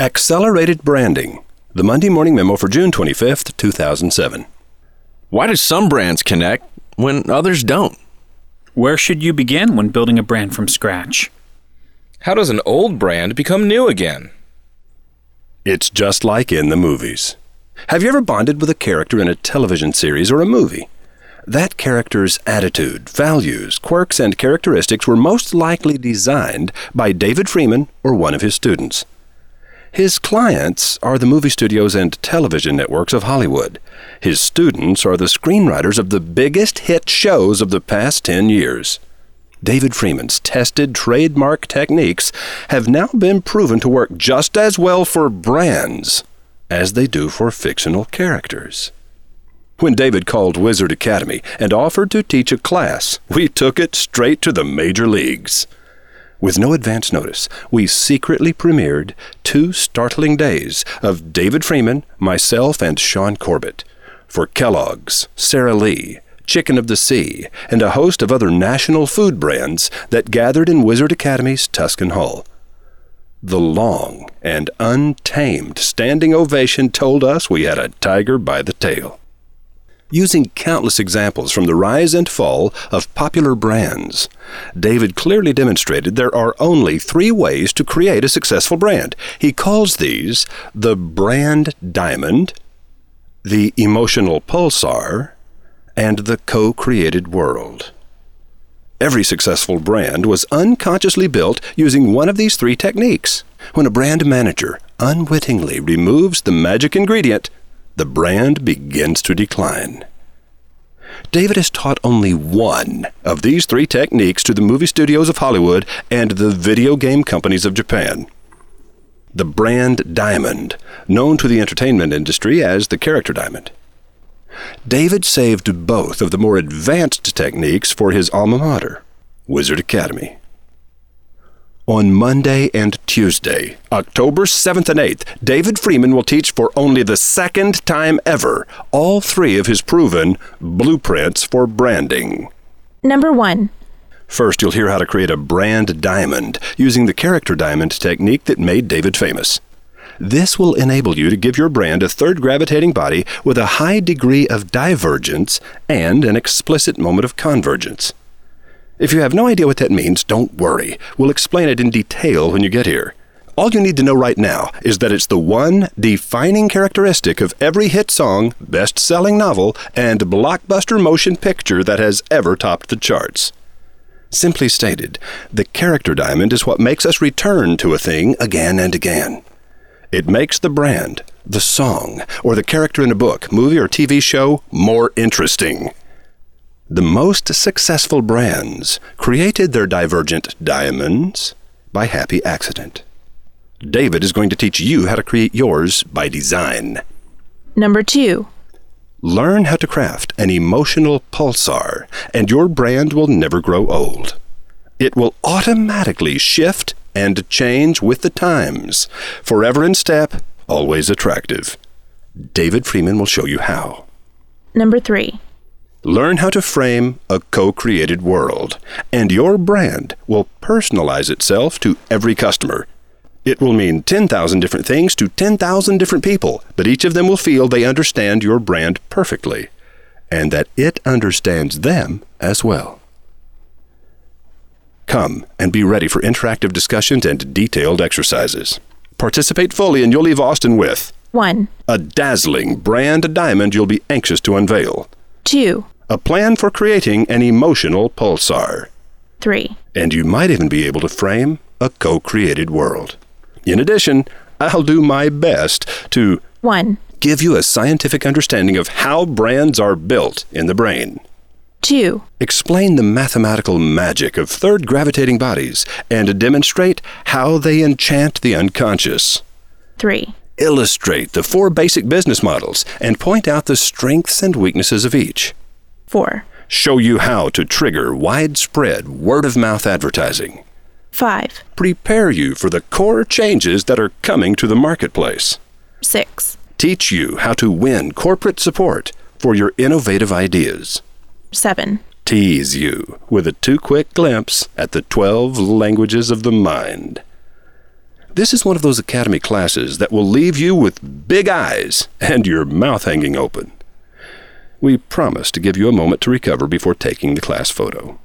Accelerated Branding, the Monday Morning Memo for June 25th, 2007. Why do some brands connect when others don't? Where should you begin when building a brand from scratch? How does an old brand become new again? It's just like in the movies. Have you ever bonded with a character in a television series or a movie? That character's attitude, values, quirks, and characteristics were most likely designed by David Freeman or one of his students. His clients are the movie studios and television networks of Hollywood. His students are the screenwriters of the biggest hit shows of the past 10 years. David Freeman's tested trademark techniques have now been proven to work just as well for brands as they do for fictional characters. When David called Wizard Academy and offered to teach a class, we took it straight to the major leagues. With no advance notice, we secretly premiered 2 startling days of David Freeman, myself, and Sean Corbett for Kellogg's, Sarah Lee, Chicken of the Sea, and a host of other national food brands that gathered in Wizard Academy's Tuscan Hall. The long and untamed standing ovation told us we had a tiger by the tail. Using countless examples from the rise and fall of popular brands, David clearly demonstrated there are only 3 ways to create a successful brand. He calls these the Brand Diamond, the Emotional Pulsar, and the Co-Created World. Every successful brand was unconsciously built using one of these 3 techniques. When a brand manager unwittingly removes the magic ingredient, the brand begins to decline. David has taught only one of these 3 techniques to the movie studios of Hollywood and the video game companies of Japan. The Brand Diamond, known to the entertainment industry as the Character Diamond. David saved both of the more advanced techniques for his alma mater, Wizard Academy. On Monday and Tuesday, October 7th and 8th, David Freeman will teach for only the 2nd time ever all 3 of his proven blueprints for branding. Number 1. First, you'll hear how to create a brand diamond using the character diamond technique that made David famous. This will enable you to give your brand a third gravitating body with a high degree of divergence and an explicit moment of convergence. If you have no idea what that means, don't worry. We'll explain it in detail when you get here. All you need to know right now is that it's the one defining characteristic of every hit song, best-selling novel, and blockbuster motion picture that has ever topped the charts. Simply stated, the character diamond is what makes us return to a thing again and again. It makes the brand, the song, or the character in a book, movie, or TV show more interesting. The most successful brands created their divergent diamonds by happy accident. David is going to teach you how to create yours by design. Number 2. Learn how to craft an emotional pulsar, and your brand will never grow old. It will automatically shift and change with the times. Forever in step, always attractive. David Freeman will show you how. Number 3. Learn how to frame a co-created world, and your brand will personalize itself to every customer. It will mean 10,000 different things to 10,000 different people, but each of them will feel they understand your brand perfectly, and that it understands them as well. Come and be ready for interactive discussions and detailed exercises. Participate fully and you'll leave Austin with 1. A dazzling brand diamond you'll be anxious to unveil. 2. A plan for creating an emotional pulsar. 3. And you might even be able to frame a co-created world. In addition, I'll do my best to 1. Give you a scientific understanding of how brands are built in the brain. 2. Explain the mathematical magic of third gravitating bodies and demonstrate how they enchant the unconscious. 3. Illustrate the 4 basic business models and point out the strengths and weaknesses of each. 4. Show you how to trigger widespread word-of-mouth advertising. 5. Prepare you for the core changes that are coming to the marketplace. 6. Teach you how to win corporate support for your innovative ideas. 7. Tease you with a too quick glimpse at the 12 languages of the mind. This is one of those Academy classes that will leave you with big eyes and your mouth hanging open. We promise to give you a moment to recover before taking the class photo.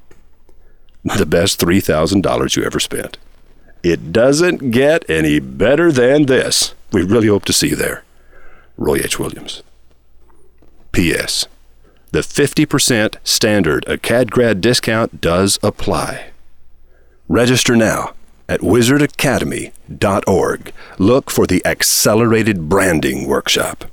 The best $3,000 you ever spent. It doesn't get any better than this. We really hope to see you there. Roy H. Williams. P.S. The 50% standard AcadGrad discount does apply. Register now at wizardacademy.org. Look for the Accelerated Branding Workshop.